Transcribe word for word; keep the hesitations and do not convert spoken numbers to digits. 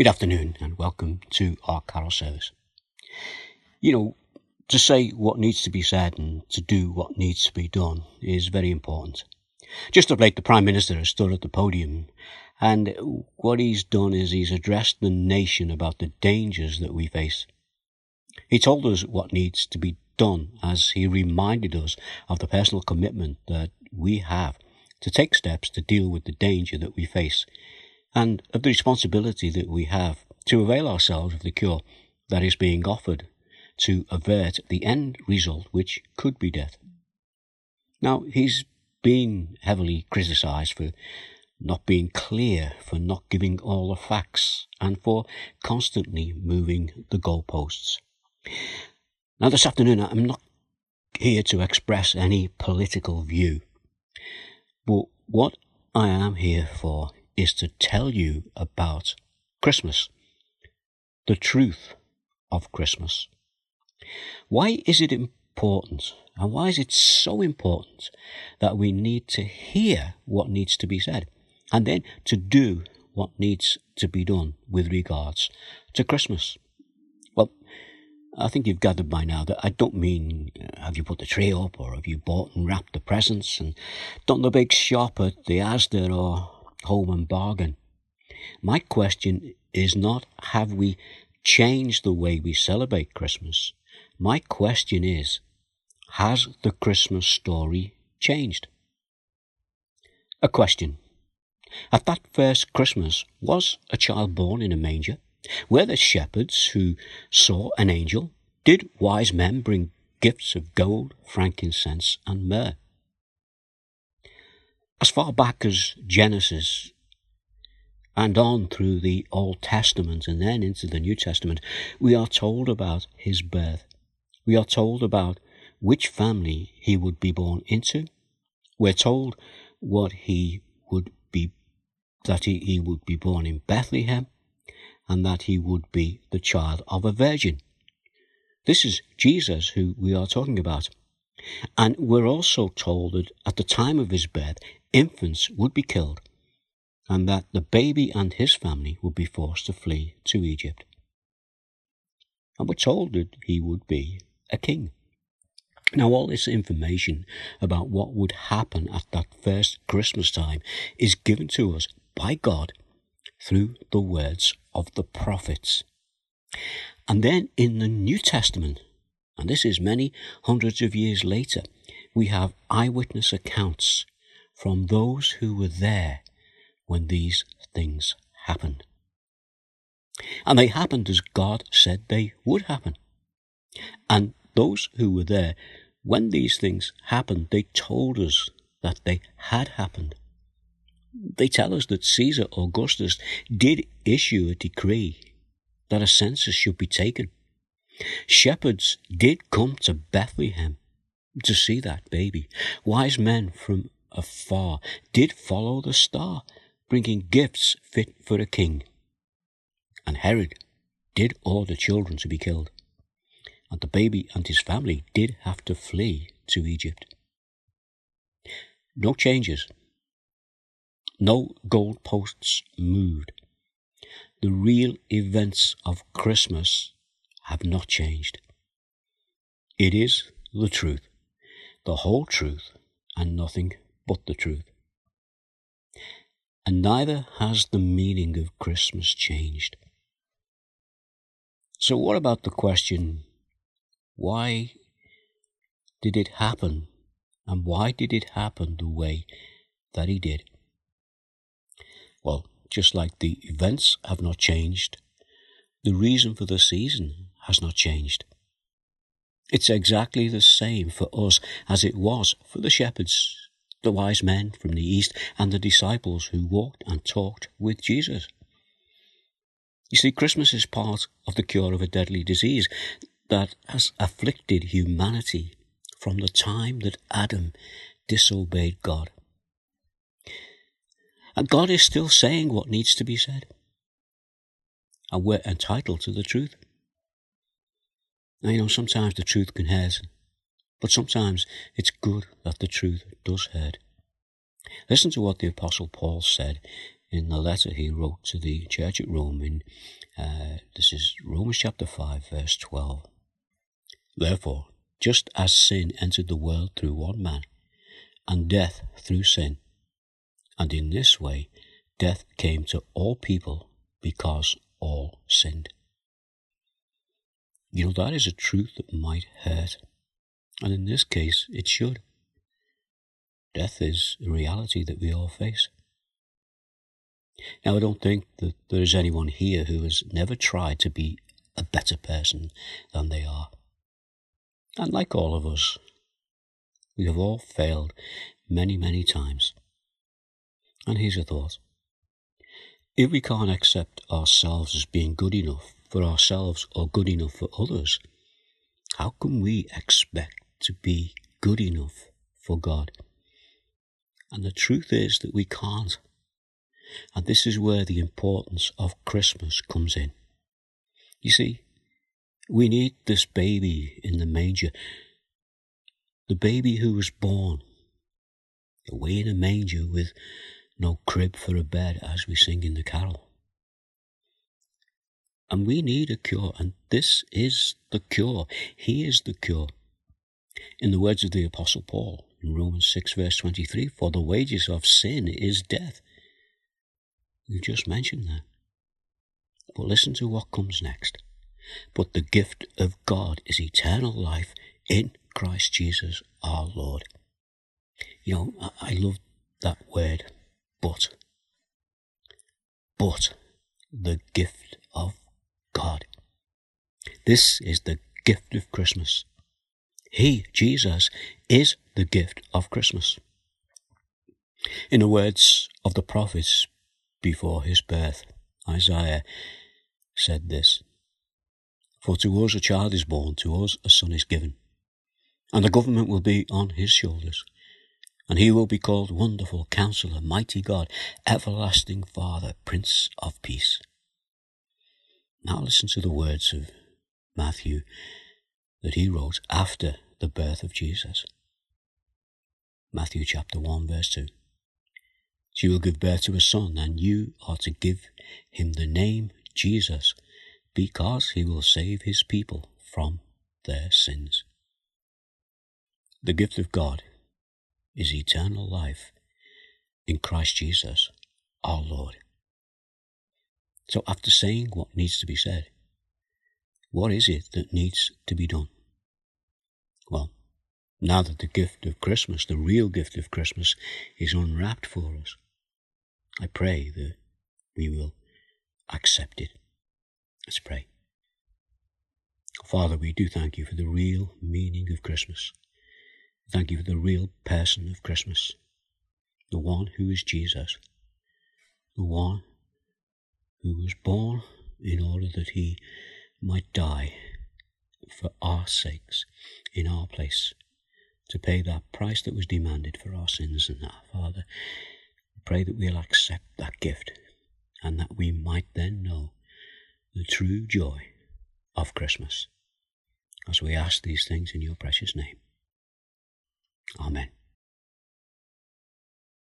Good afternoon and welcome to our carol service. You know, to say what needs to be said and to do what needs to be done is very important. Just of late, the Prime Minister has stood at the podium, and what he's done is he's addressed the nation about the dangers that we face. He told us what needs to be done as he reminded us of the personal commitment that we have to take steps to deal with the danger that we face, and of the responsibility that we have to avail ourselves of the cure that is being offered to avert the end result, which could be death. Now, he's been heavily criticised for not being clear, for not giving all the facts, and for constantly moving the goalposts. Now, this afternoon, I'm not here to express any political view, but what I am here for is to tell you about Christmas, the truth of Christmas. Why is it important, and why is it so important that we need to hear what needs to be said, and then to do what needs to be done with regards to Christmas? Well, I think you've gathered by now that I don't mean uh, have you put the tree up, or have you bought and wrapped the presents, and done the big shop at the Asda or Home and Bargain. My question is not, have we changed the way we celebrate Christmas? My question is, has the Christmas story changed? A question. At that first Christmas, was a child born in a manger? Were there shepherds who saw an angel? Did wise men bring gifts of gold, frankincense, and myrrh? As far back as Genesis and on through the Old Testament and then into the New Testament, we are told about his birth. We are told about which family he would be born into. We're told what he would be, that he, he would be born in Bethlehem, and that he would be the child of a virgin. This is Jesus who we are talking about. And we're also told that at the time of his birth, infants would be killed, and that the baby and his family would be forced to flee to Egypt. And we're told that he would be a king. Now, all this information about what would happen at that first Christmas time is given to us by God through the words of the prophets. And then in the New Testament, and this is many hundreds of years later, we have eyewitness accounts from those who were there when these things happened. And they happened as God said they would happen. And those who were there, when these things happened, they told us that they had happened. They tell us that Caesar Augustus did issue a decree that a census should be taken. Shepherds did come to Bethlehem to see that baby. Wise men from afar did follow the star, bringing gifts fit for a king. And Herod did order children to be killed, and the baby and his family did have to flee to Egypt. No changes. No goalposts moved. The real events of Christmas have not changed. It is the truth, the whole truth, and nothing but the truth. And neither has the meaning of Christmas changed. So what about the question, why did it happen, and why did it happen the way that he did? Well, just like the events have not changed, the reason for the season has not changed. It's exactly the same for us as it was for the shepherds, the wise men from the east, and the disciples who walked and talked with Jesus. You see, Christmas is part of the cure of a deadly disease that has afflicted humanity from the time that Adam disobeyed God. And God is still saying what needs to be said, and we're entitled to the truth. Now, you know, sometimes the truth can hurt, but sometimes it's good that the truth does hurt. Listen to what the Apostle Paul said in the letter he wrote to the church at Rome in, uh, this is Romans chapter five, verse twelve. Therefore, just as sin entered the world through one man, and death through sin, and in this way death came to all people because all sinned. You know, that is a truth that might hurt, and in this case it should. Death is a reality that we all face. Now, I don't think that there is anyone here who has never tried to be a better person than they are. And like all of us, we have all failed many, many times. And here's a thought. If we can't accept ourselves as being good enough for ourselves or good enough for others, how can we expect to be good enough for God? And the truth is that we can't. And this is where the importance of Christmas comes in. You see, we need this baby in the manger, the baby who was born away in a manger with no crib for a bed, as we sing in the carol. And we need a cure, and this is the cure. He is the cure. In the words of the Apostle Paul in Romans six verse twenty-three, for the wages of sin is death. You just mentioned that. But listen to what comes next. But the gift of God is eternal life in Christ Jesus our Lord. You know, I love that word, but. But the gift of God. This is the gift of Christmas. He, Jesus, is the gift of Christmas. In the words of the prophets before his birth, Isaiah said this, for to us a child is born, to us a son is given, and the government will be on his shoulders, and he will be called Wonderful Counselor, Mighty God, Everlasting Father, Prince of Peace. Now listen to the words of Matthew that he wrote after the birth of Jesus. Matthew chapter one, verse two. She will give birth to a son, and you are to give him the name Jesus, because he will save his people from their sins. The gift of God is eternal life in Christ Jesus, our Lord. So after saying what needs to be said, what is it that needs to be done? Well, now that the gift of Christmas, the real gift of Christmas, is unwrapped for us, I pray that we will accept it. Let's pray. Father, we do thank you for the real meaning of Christmas. Thank you for the real person of Christmas, the one who is Jesus, the one who was born in order that he might die for our sakes in our place, to pay that price that was demanded for our sins and that. Father, we pray that we'll accept that gift and that we might then know the true joy of Christmas, as we ask these things in your precious name. Amen.